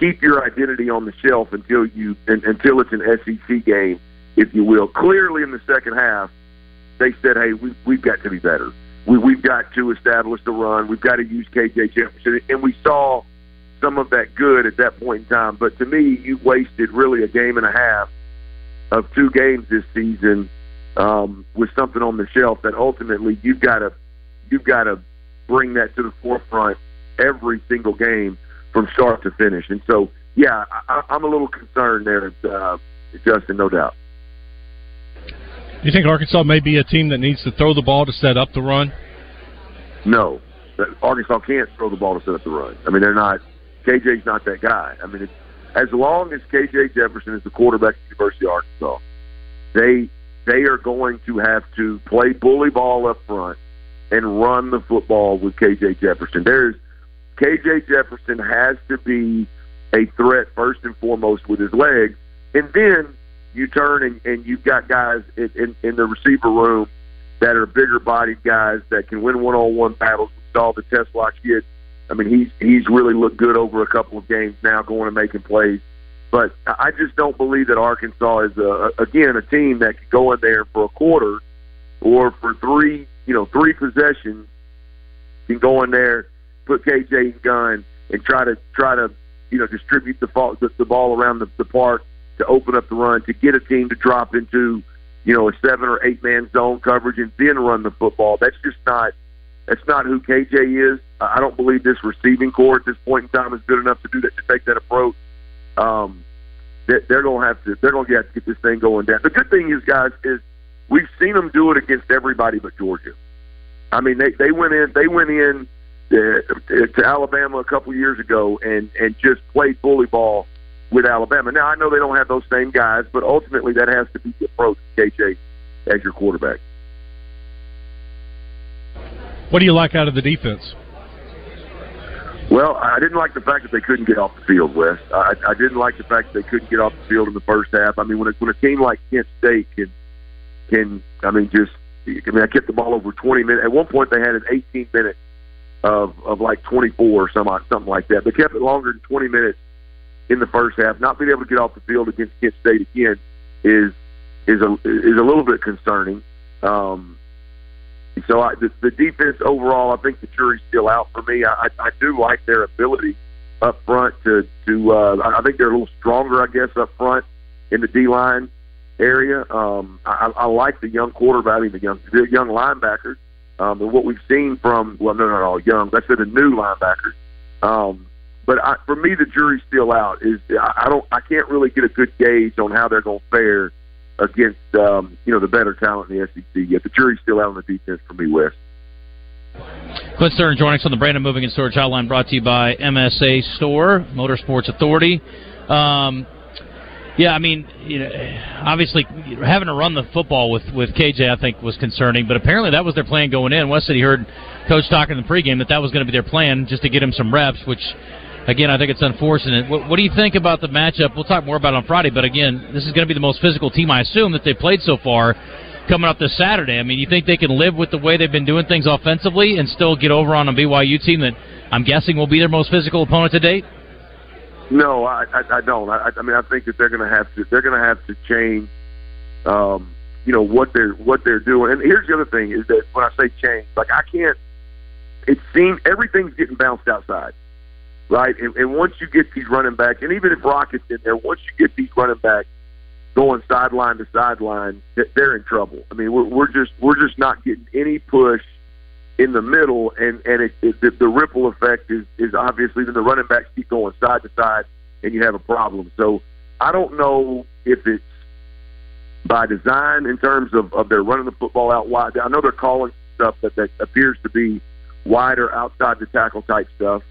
keep your identity on the shelf until you and, until it's an S E C game, if you will. Clearly, in the second half, they said, "Hey, we, we've got to be better. We, we've got to establish the run. We've got to use K J. Jefferson." And we saw some of that good at that point in time. But to me, you wasted really a game and a half of two games this season um, with something on the shelf that ultimately you've got to you've got to bring that to the forefront every single game from start to finish. And so, yeah, I, I'm a little concerned there, uh, Justin, no doubt. Do you think Arkansas may be a team that needs to throw the ball to set up the run? No. Arkansas can't throw the ball to set up the run. I mean, they're not – K J's not that guy. I mean, it's, as long as K J. Jefferson is the quarterback at the University of Arkansas, they they are going to have to play bully ball up front and run the football with K J. Jefferson. There's K J. Jefferson has to be a threat first and foremost with his legs, and then – you turn and, and you've got guys in, in, in the receiver room that are bigger-bodied guys that can win one-on-one battles. We saw the Tesla kid. I mean, he's he's really looked good over a couple of games now, going and making plays. But I just don't believe that Arkansas is a, again a team that could go in there for a quarter or for three, you know, three possessions, can go in there, put K J in gun, and try to try to you know distribute the ball, the, the ball around the, the park, to open up the run, to get a team to drop into, you know, a seven or eight man zone coverage and then run the football. That's just not that's not who K J is. I don't believe this receiving core at this point in time is good enough to do that, to take that approach. Um, they, they're going to have to they're going to have to get this thing going down. The good thing is, guys, is we've seen them do it against everybody but Georgia. I mean, they they went in they went in to, to Alabama a couple years ago and and just played bully ball with Alabama. Now, I know they don't have those same guys, but ultimately that has to be the approach, K J, as your quarterback. What do you like out of the defense? Well, I didn't like the fact that they couldn't get off the field, Wes. I, I didn't like the fact that they couldn't get off the field in the first half. I mean, when a, when a team like Kent State can, can I mean, just, I mean, I kept the ball over twenty minutes. At one point, they had an eighteen minute of, of like twenty-four or something, something like that. They kept it longer than twenty minutes in the first half. Not being able to get off the field against Kent State again is is a is a little bit concerning. Um, so I, the, the defense overall, I think the jury's still out for me. I, I do like their ability up front to to. Uh, I think they're a little stronger, I guess, up front in the D line area. Um, I, I like the young quarterback, I mean, the young the young linebackers, um, and what we've seen from well, no, not all young. That's the new linebackers. Um, But I, for me, the jury's still out. Is I don't, I can't really get a good gauge on how they're going to fare against, um, you know, the better talent in the S E C yet. The jury's still out on the defense for me, Wes. Clint Stern joining us on the Brandon Moving and Storage Hotline, brought to you by M S A Store, Motorsports Authority. Um, yeah, I mean, you know, obviously having to run the football with, with K J, I think, was concerning. But apparently that was their plan going in. Wes said he heard Coach talk in the pregame that that was going to be their plan, just to get him some reps, which, again, I think it's unfortunate. What, what do you think about the matchup? We'll talk more about it on Friday, but again, this is going to be the most physical team, I assume, that they've played so far coming up this Saturday. I mean, you think they can live with the way they've been doing things offensively and still get over on a B Y U team that I'm guessing will be their most physical opponent to date? No, I, I, I don't. I, I mean, I think that they're going to have to. They're going to have to change, um, you know, what they're what they're doing. And here's the other thing is that when I say change, like I can't. It seems everything's getting bounced outside. Right, and, and once you get these running backs, and even if Rocket's in there, once you get these running backs going sideline to sideline, they're in trouble. I mean, we're, we're just we're just not getting any push in the middle, and and it, it, the, the ripple effect is is obviously that the running backs keep going side to side, and you have a problem. So I don't know if it's by design in terms of, of their running the football out wide. I know they're calling stuff that, that appears to be wider outside the tackle type stuff.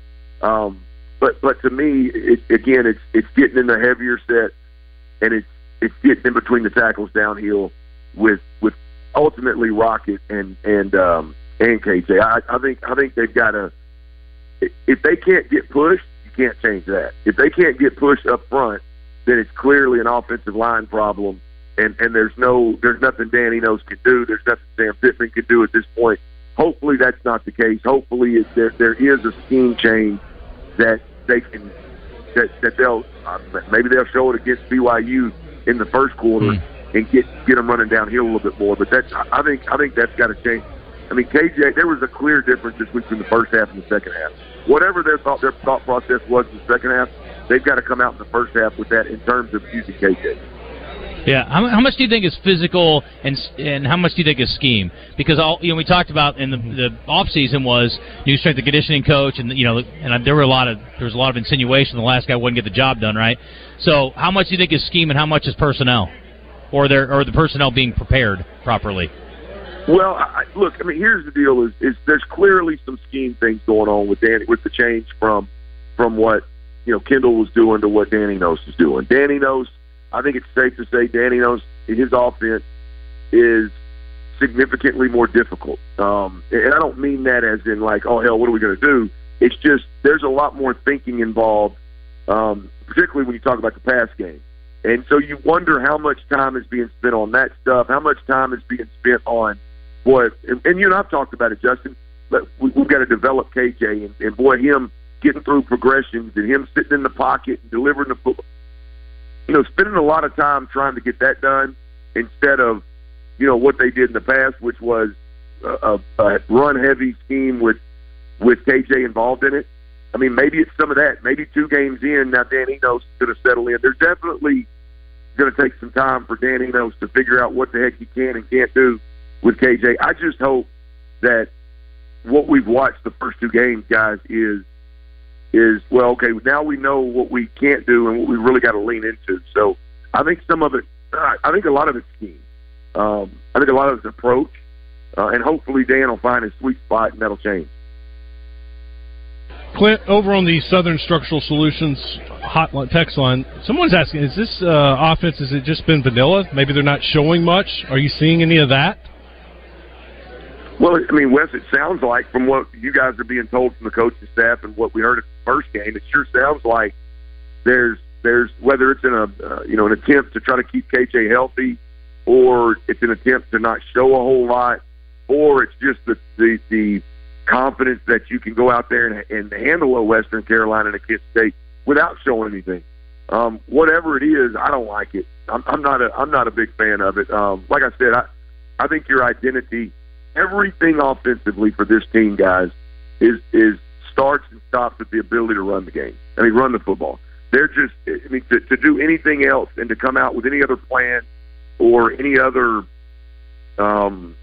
Um, but but to me, it, again, it's it's getting in the heavier set, and it's it's getting in between the tackles downhill with with ultimately Rocket and and um, and K J. I, I think I think they've got to. If they can't get pushed, you can't change that. If they can't get pushed up front, then it's clearly an offensive line problem, and, and there's no there's nothing Dan Enos can do. There's nothing Sam Pittman can do at this point. Hopefully that's not the case. Hopefully it's, there there is a scheme change that they can that that they'll uh, maybe they'll show it against B Y U in the first quarter mm. and get get them running downhill a little bit more. But that's I think I think that's got to change. I mean, K J, there was a clear difference this week from the first half and the second half. Whatever their thought their thought process was in the second half, they've got to come out in the first half with that in terms of using K J. Yeah, how, how much do you think is physical, and and how much do you think is scheme? Because all you know, we talked about in the, the off season was new strength and conditioning coach, and you know, and there were a lot of there was a lot of insinuation the last guy wouldn't get the job done, right? So, how much do you think is scheme, and how much is personnel, or their or the personnel being prepared properly? Well, I, look, I mean, here's the deal: is, is there's clearly some scheme things going on with Dan with the change from from what you know Kendall was doing to what Dan Enos is doing. Dan Enos, I think it's safe to say, Dan Enos, his offense is significantly more difficult, um, and I don't mean that as in like, oh hell, what are we going to do? It's just there's a lot more thinking involved, um, particularly when you talk about the pass game. And so you wonder how much time is being spent on that stuff, how much time is being spent on. Boy, and, and you and I've talked about it, Justin. But we, we've got to develop K J, and, and boy, him getting through progressions and him sitting in the pocket and delivering the football. You know, spending a lot of time trying to get that done instead of, you know, what they did in the past, which was a, a, a run-heavy scheme with with K J involved in it. I mean, maybe it's some of that. Maybe two games in, now Dan Enos is going to settle in. There's definitely going to take some time for Dan Enos to figure out what the heck he can and can't do with K J. I just hope that what we've watched the first two games, guys, is, is well, okay, now we know what we can't do and what we really got to lean into. So I think some of it, I think a lot of it's scheme. Um, I think a lot of it's approach, uh, and hopefully Dan will find his sweet spot and that'll change. Clint, over on the Southern Structural Solutions hotline text line, someone's asking, is this uh, offense, has it just been vanilla? Maybe they're not showing much. Are you seeing any of that? Well, I mean, Wes, it sounds like from what you guys are being told from the coaching staff and what we heard at the first game, it sure sounds like there's there's whether it's in a uh, you know an attempt to try to keep K J healthy, or it's an attempt to not show a whole lot, or it's just the the, the confidence that you can go out there and, and handle a Western Carolina and a Kent State without showing anything. Um, whatever it is, I don't like it. I'm, I'm not a I'm not a big fan of it. Um, like I said, I I think your identity. Everything offensively for this team, guys, is is starts and stops with the ability to run the game. I mean, run the football. They're just, I mean, to, to do anything else and to come out with any other plan or any other um,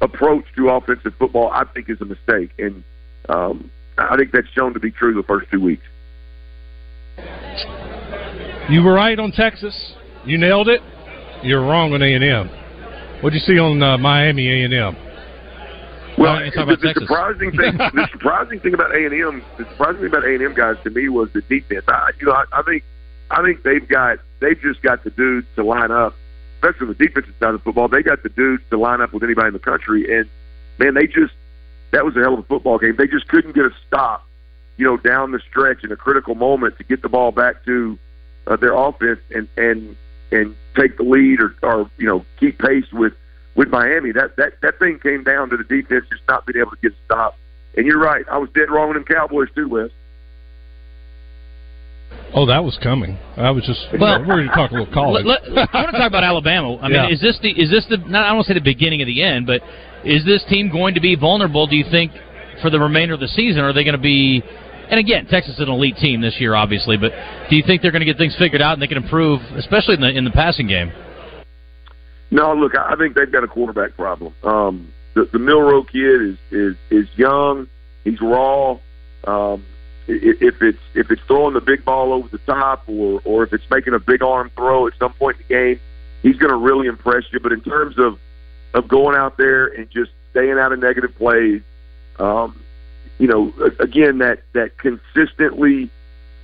approach to offensive football, I think is a mistake. And um, I think that's shown to be true the first two weeks. You were right on Texas. You nailed it. You're wrong on A and M. What did you see on uh, Miami A and M? Well, the, the surprising thing, the surprising thing about A and M, the surprising thing about A and M guys to me was the defense. I, you know, I, I think, I think they've got, they've just got the dudes to line up, especially on the defensive side of the football. They got the dudes to line up with anybody in the country, and man, they just, that was a hell of a football game. They just couldn't get a stop, you know, down the stretch in a critical moment to get the ball back to uh, their offense and and and take the lead or or you know keep pace with. With Miami, that, that, that thing came down to the defense just not being able to get stopped. And you're right. I was dead wrong on them Cowboys too, Wes. Oh, that was coming. I was just well, we're going to talk a little college. Let, let, I want to talk about Alabama. I mean, yeah. is this the is this the? Not, I don't want to say the beginning of the end, but is this team going to be vulnerable? Do you think for the remainder of the season, or are they going to be? And again, Texas is an elite team this year, obviously. But do you think they're going to get things figured out and they can improve, especially in the in the passing game? No, look, I think they've got a quarterback problem. Um, the, the Milroe kid is, is, is young. He's raw. Um, if it's if it's throwing the big ball over the top, or or if it's making a big arm throw at some point in the game, he's going to really impress you. But in terms of of going out there and just staying out of negative plays, um, you know, again, that that consistently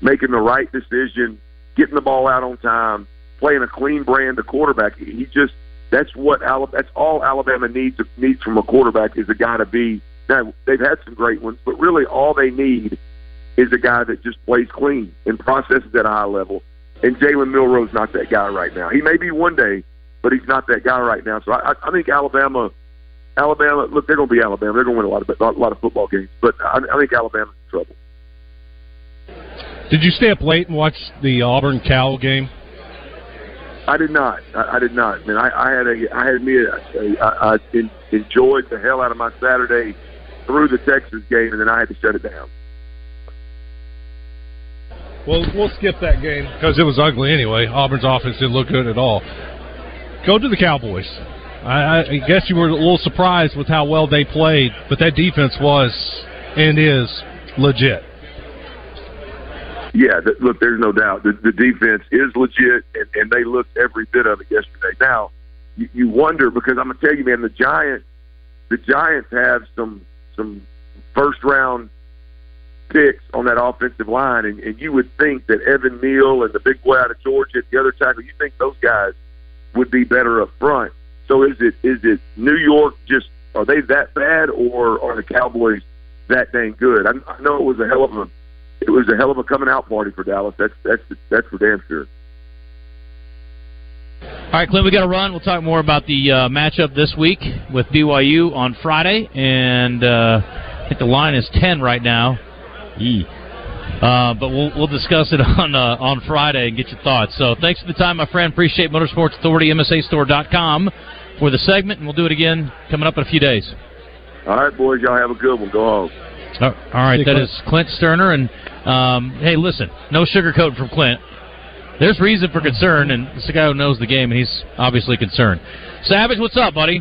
making the right decision, getting the ball out on time, playing a clean brand of quarterback. He just that's what Alabama, that's all Alabama needs needs from a quarterback is a guy to be. Now, they've had some great ones, but really all they need is a guy that just plays clean and processes at a high level. And Jalen Milroe's not that guy right now. He may be one day, but he's not that guy right now. So I, I think Alabama, Alabama, look, they're going to be Alabama. They're going to win a lot of a lot of football games, but I, I think Alabama's in trouble. Did you stay up late and watch the Auburn-Cal game? I did not. I, I did not. Man, I, I had a, I had me, a, I, I enjoyed the hell out of my Saturday through the Texas game, and then I had to shut it down. Well, we'll skip that game because it was ugly anyway. Auburn's offense didn't look good at all. Go to the Cowboys. I, I guess you were a little surprised with how well they played, but that defense was and is legit. Yeah, th- look, there's no doubt. The, the defense is legit, and, and they looked every bit of it yesterday. Now, you, you wonder, because I'm going to tell you, man, the Giants, the Giants have some some first-round picks on that offensive line, and, and you would think that Evan Neal and the big boy out of Georgia, the other tackle, you think those guys would be better up front. So is it is it New York just, are they that bad, or are the Cowboys that dang good? I, I know it was a hell of a it was a hell of a coming out party for Dallas. That's that's that's for damn sure. All right, Clint, we got to run. We'll talk more about the uh, matchup this week with B Y U on Friday, and uh, I think the line is ten right now. Uh, but we'll we'll discuss it on uh, on Friday and get your thoughts. So thanks for the time, my friend. Appreciate Motorsports Authority, M S A store dot com for the segment, and we'll do it again coming up in a few days. All right, boys, y'all have a good one. Go home. All right, that is Clint Sterner, and um, hey, listen, no sugarcoat from Clint. There's reason for concern, and it's a guy who knows the game, and he's obviously concerned. Savage, what's up, buddy?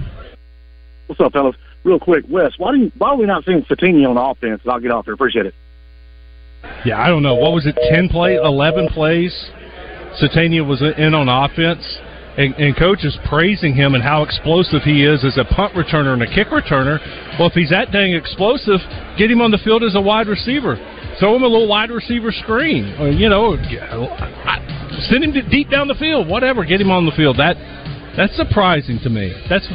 What's up, fellas? Real quick, Wes, why do you, why are we not seeing Fatini on offense? I'll get off there. Appreciate it. Yeah, I don't know. What was it, ten plays, eleven plays? Satania was in on offense, and, and coach is praising him and how explosive he is as a punt returner and a kick returner. Well, if he's that dang explosive, get him on the field as a wide receiver. Throw him a little wide receiver screen. You know, send him deep down the field, whatever. Get him on the field. That That's surprising to me. That's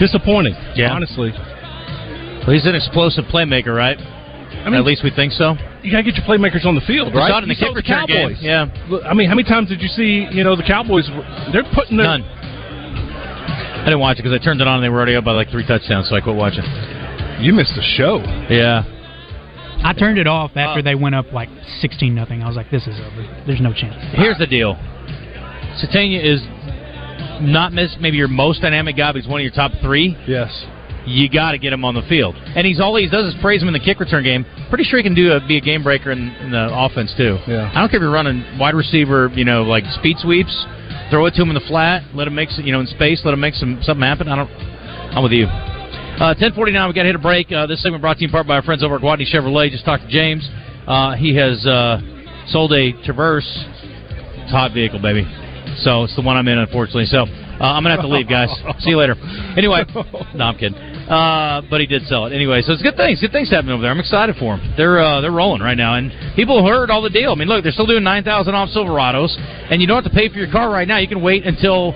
disappointing, yeah. Honestly. Well, he's an explosive playmaker, right? I mean, at least we think so. You got to get your playmakers on the field, right? Not in the kick return game. Yeah. I mean, how many times did you see, you know, the Cowboys, they're putting their... None. I didn't watch it because I turned it on and they were already up by like three touchdowns, so I quit watching. You missed the show. Yeah. I turned it off after uh, they went up like sixteen nothing. I was like, this is over. There's no chance. Here's the deal. Satania is not missed, maybe your most dynamic guy, but he's one of your top three. Yes. You got to get him on the field. And he's all he does is praise him in the kick return game. Pretty sure he can do a, be a game breaker in, in the offense, too. Yeah. I don't care if you're running wide receiver, you know, like speed sweeps, throw it to him in the flat, let him make some, you know, in space, let him make some something happen. I don't, I'm with you. Uh, ten forty-nine, we got to hit a break. Uh, this segment brought to you in part by our friends over at Guadney Chevrolet. Just talked to James. Uh, he has uh, sold a Traverse. It's a hot vehicle, baby. So it's the one I'm in, unfortunately. So. Uh, I'm going to have to leave, guys. See you later. Anyway, no, I'm kidding. Uh, but he did sell it. Anyway, so it's good things. Good things happening over there. I'm excited for them. They're uh, they're rolling right now. And people heard all the deal. I mean, look, they're still doing nine thousand off Silverados. And you don't have to pay for your car right now. You can wait until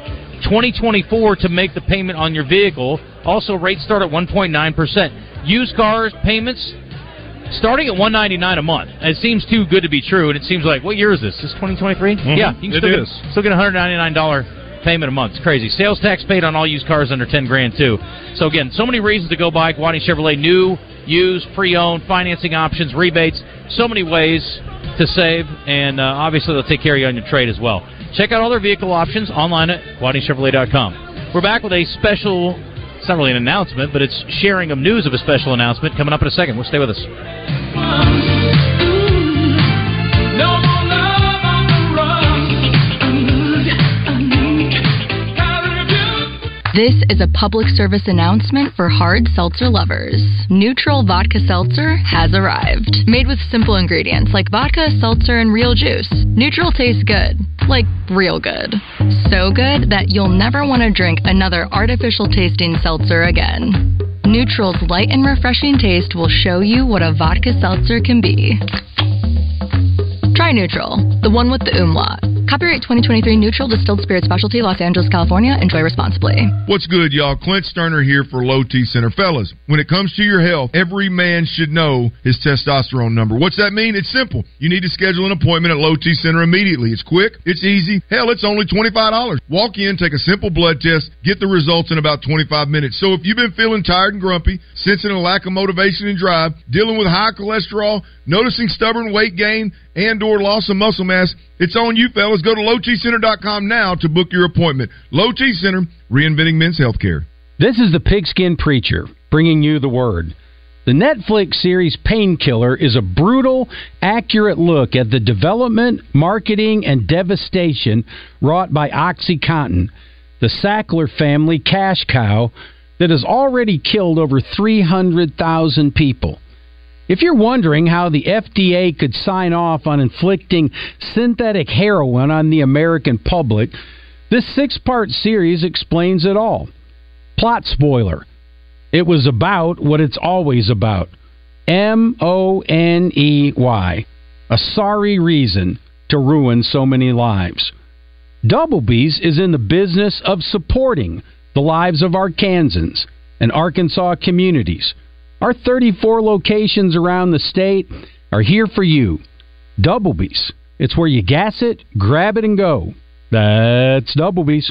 twenty twenty-four to make the payment on your vehicle. Also, rates start at one point nine percent. Used cars, payments, starting at one ninety-nine a month. It seems too good to be true. And it seems like, what year is this? Is this twenty twenty-three? Mm-hmm. Yeah, you can still get, still get one ninety-nine dollars. Payment a month. It's crazy. Sales tax paid on all used cars under ten grand too. So again, so many reasons to go buy Guadney Chevrolet. New, used, pre-owned, financing options, rebates. So many ways to save, and uh, obviously they'll take care of you on your trade as well. Check out all their vehicle options online at Guadney Chevrolet dot com. We're back with a special. It's not really an announcement, but it's sharing of news of a special announcement coming up in a second. We'll stay with us. This is a public service announcement for hard seltzer lovers. Neutral Vodka Seltzer has arrived. Made with simple ingredients like vodka, seltzer, and real juice. Neutral tastes good. Like, real good. So good that you'll never want to drink another artificial-tasting seltzer again. Neutral's light and refreshing taste will show you what a vodka seltzer can be. Try Neutral, the one with the umlaut. Copyright twenty twenty-three Neutral Distilled Spirit Specialty, Los Angeles, California. Enjoy responsibly. What's good, y'all? Clint Sterner here for Low T Center. Fellas, when it comes to your health, every man should know his testosterone number. What's that mean? It's simple. You need to schedule an appointment at Low T Center immediately. It's quick. It's easy. Hell, it's only twenty-five dollars. Walk in, take a simple blood test, get the results in about twenty-five minutes. So if you've been feeling tired and grumpy, sensing a lack of motivation and drive, dealing with high cholesterol, noticing stubborn weight gain, and or loss of muscle mass, it's on you, fellas. Go to low t center dot com now to book your appointment. Low T Center, reinventing men's healthcare. This is the Pigskin Preacher, bringing you the word. The Netflix series Painkiller is a brutal, accurate look at the development, marketing, and devastation wrought by OxyContin, the Sackler family cash cow that has already killed over three hundred thousand people. If you're wondering how the F D A could sign off on inflicting synthetic heroin on the American public, this six-part series explains it all. Plot spoiler. It was about what it's always about. M O N E Y. A sorry reason to ruin so many lives. Doublebee's is in the business of supporting the lives of Arkansans and Arkansas communities. Our thirty-four locations around the state are here for you. Doublebee's. It's where you gas it, grab it, and go. That's Doublebee's.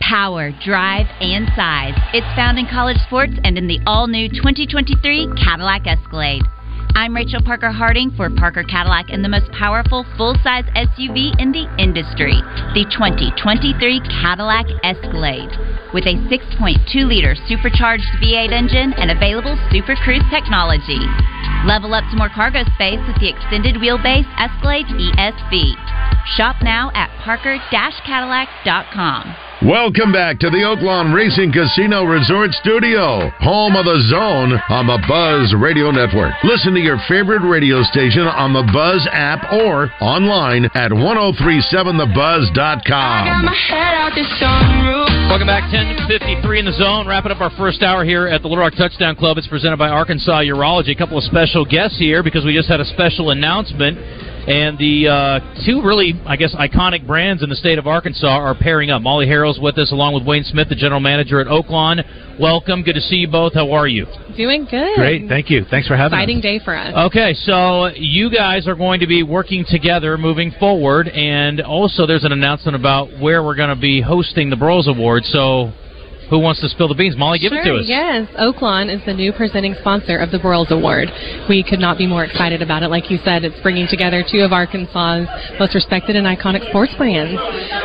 Power, drive, and size. It's found in college sports and in the all-new twenty twenty-three Cadillac Escalade. I'm Rachel Parker Harding for Parker Cadillac and the most powerful full-size S U V in the industry, the twenty twenty-three Cadillac Escalade. With a six point two liter supercharged V eight engine and available Super Cruise technology. Level up to more cargo space with the extended wheelbase Escalade E S V. Shop now at parker dash cadillac dot com. Welcome back to the Oaklawn Racing Casino Resort Studio, home of the Zone on the Buzz Radio Network. Listen to your favorite radio station on the Buzz app or online at ten thirty-seven the buzz dot com. I got my head out the sunroof. Welcome back, ten fifty-three in the Zone, wrapping up our first hour here at the Little Rock Touchdown Club. It's presented by Arkansas Urology. A couple of special guests here because we just had a special announcement. And the uh, two really, I guess, iconic brands in the state of Arkansas are pairing up. Molly Harrell's with us, along with Wayne Smith, the general manager at Oaklawn. Welcome. Good to see you both. How are you? Doing good. Great. Thank you. Thanks for having Exciting us. Exciting day for us. Okay. So you guys are going to be working together moving forward. And also there's an announcement about where we're going to be hosting the Burroughs Awards. So... who wants to spill the beans? Molly, give sure, it to us. Yes, Oaklawn is the new presenting sponsor of the Burroughs Award. We could not be more excited about it. Like you said, it's bringing together two of Arkansas's most respected and iconic sports brands.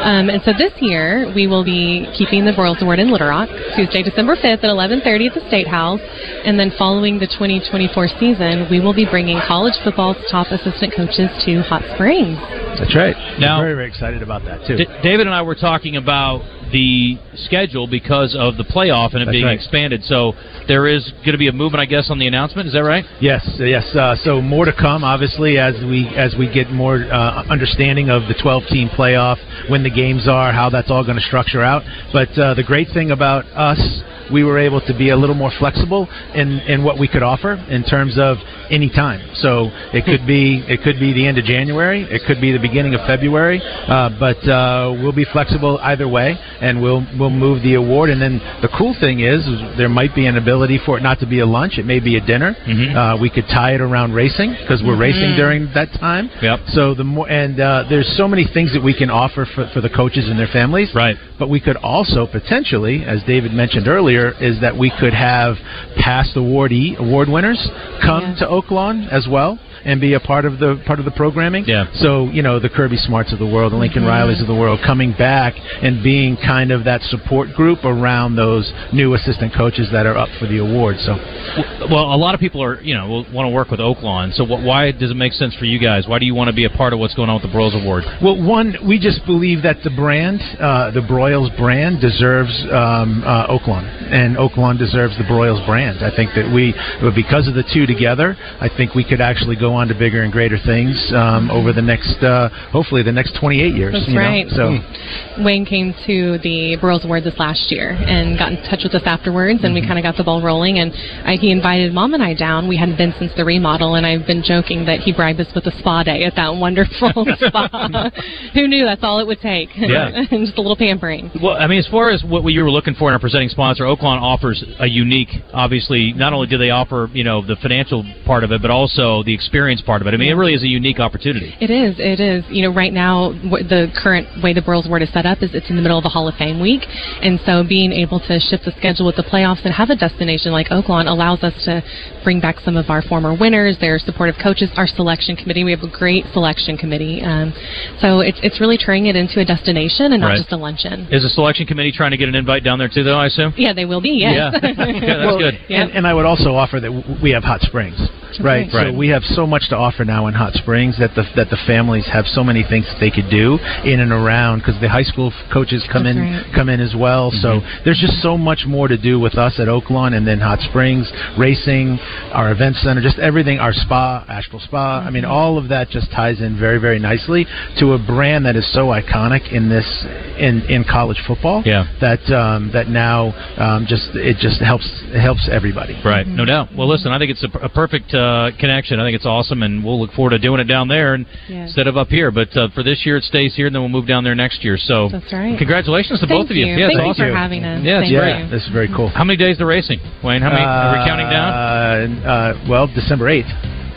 Um, and so this year, we will be keeping the Burroughs Award in Little Rock, Tuesday, December fifth at eleven thirty at the State House. And then following the twenty twenty-four season, we will be bringing college football's top assistant coaches to Hot Springs. That's right. Now, we're very, very excited about that, too. D- David and I were talking about the schedule because of the playoff and it That's being right. expanded. So there is going to be a movement, I guess, on the announcement. Is that right? Yes, yes. Uh, so more to come, obviously, as we as we get more uh, understanding of the twelve-team playoff, when the games are, how that's all going to structure out. But uh, the great thing about us, we were able to be a little more flexible in, in what we could offer in terms of any time. So it could be it could be the end of January, it could be the beginning of February, uh, but uh, we'll be flexible either way, and we'll we'll move the award. And then the cool thing is, is there might be an ability for it not to be a lunch. It may be a dinner. Mm-hmm. Uh, we could tie it around racing because we're mm-hmm. racing during that time. Yep. So the more and uh, there's so many things that we can offer for, for the coaches and their families. Right. But we could also potentially, as David mentioned earlier, is that we could have past awardee award winners come yeah. to Oaklawn as well and be a part of the part of the programming. Yeah. So, you know, the Kirby Smarts of the world, the Lincoln mm-hmm. Rileys of the world coming back and being kind of that support group around those new assistant coaches that are up for the award. So, well, a lot of people are, you know, want to work with Oaklawn. So what, why does it make sense for you guys? Why do you want to be a part of what's going on with the Broyles Award? Well, one, we just believe that the brand, uh, the Broyles brand deserves um, uh, Oaklawn, and Oaklawn deserves the Broyles brand. I think that we, because of the two together, I think we could actually go on to bigger and greater things um, over the next, uh, hopefully the next twenty-eight years. That's you right. Know? So mm. Wayne came to the Broyles Award this last year and got in touch with us afterwards, and mm-hmm. we kind of got the ball rolling, and I, he invited Mom and I down. We hadn't been since the remodel, and I've been joking that he bribed us with a spa day at that wonderful spa. Who knew that's all it would take? Yeah. Just a little pampering. Well, I mean, as far as what you were looking for in our presenting sponsor, Oaklawn offers a unique, obviously, not only do they offer, you know, the financial part of it, but also the experience part of it. I mean, it really is a unique opportunity. It is. It is. You know, right now, w- the current way the Broyles Award is set up is it's in the middle of the Hall of Fame week, and so being able to shift the schedule with the playoffs and have a destination like Oaklawn allows us to bring back some of our former winners, their supportive coaches, our selection committee. We have a great selection committee. Um, so it's it's really turning it into a destination and not right. just a luncheon. Is the selection committee trying to get an invite down there too, though, I assume? Yeah, they will be, yes. Yeah, yeah that's well, good. Yeah. And, and I would also offer that w- we have hot springs. Right. right, so we have so much to offer now in Hot Springs that the that the families have so many things that they could do in and around because the high school f- coaches come That's in right. come in as well. Mm-hmm. So there's just so much more to do with us at Oaklawn and then Hot Springs racing, our event center, just everything, our spa, Asheville Spa. Mm-hmm. I mean, all of that just ties in very very nicely to a brand that is so iconic in this in, in college football. Yeah. that um, that now um, just it just helps it helps everybody. Right, mm-hmm. no doubt. Well, listen, I think it's a, a perfect. Uh, Uh, connection. I think it's awesome, and we'll look forward to doing it down there and yes. instead of up here. But uh, for this year, it stays here, and then we'll move down there next year. So, that's right. Congratulations to Thank both you. Of you. Yeah, Thank it's you awesome. For having us. Yeah, Thank yeah. you. This is very cool. How many days the racing, Wayne? How many? Uh, are we counting down? Uh, uh, well, December eighth.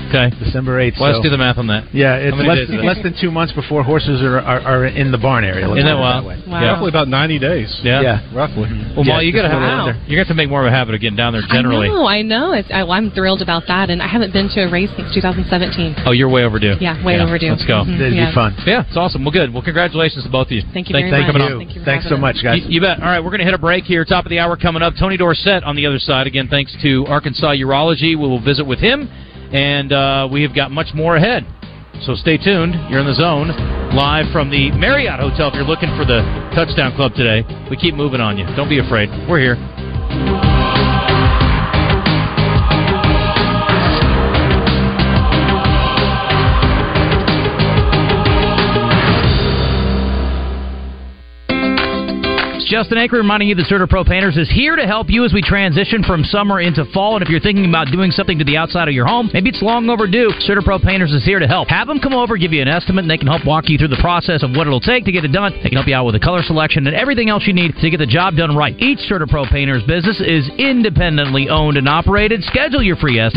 Okay. December eighth. Well, so. Let's do the math on that. Yeah, it's less, that? less than two months before horses are, are, are in the barn area. Isn't that wild? That wow. yeah. Roughly about ninety days. Yeah. yeah. Roughly. Well, yeah, well you got to wow. have you got to make more of a habit of getting down there generally. I know, I know. It's, I, I'm thrilled about that, and I haven't been to a race since two thousand seventeen. Oh, you're way overdue. Yeah, way yeah. overdue. Let's go. Mm-hmm. It'd yeah. be fun. Yeah, it's awesome. Well, good. Well, congratulations to both of you. Thank you very thank, much. Thank you. Thank you for Thanks so much, guys. You, you bet. All right, we're going to hit a break here. Top of the hour coming up. Tony Dorsett on the other side. Again, thanks to Arkansas Urology. We will visit with him. And uh, we have got much more ahead. So stay tuned. You're in the zone. Live from the Marriott Hotel if you're looking for the Touchdown Club today. We keep moving on you. Don't be afraid. We're here. Justin Anker reminding you that Serta Pro Painters is here to help you as we transition from summer into fall. And if you're thinking about doing something to the outside of your home, maybe it's long overdue, Serta Pro Painters is here to help. Have them come over, give you an estimate, and they can help walk you through the process of what it'll take to get it done. They can help you out with the color selection and everything else you need to get the job done right. Each Serta Pro Painters business is independently owned and operated. Schedule your free estimate.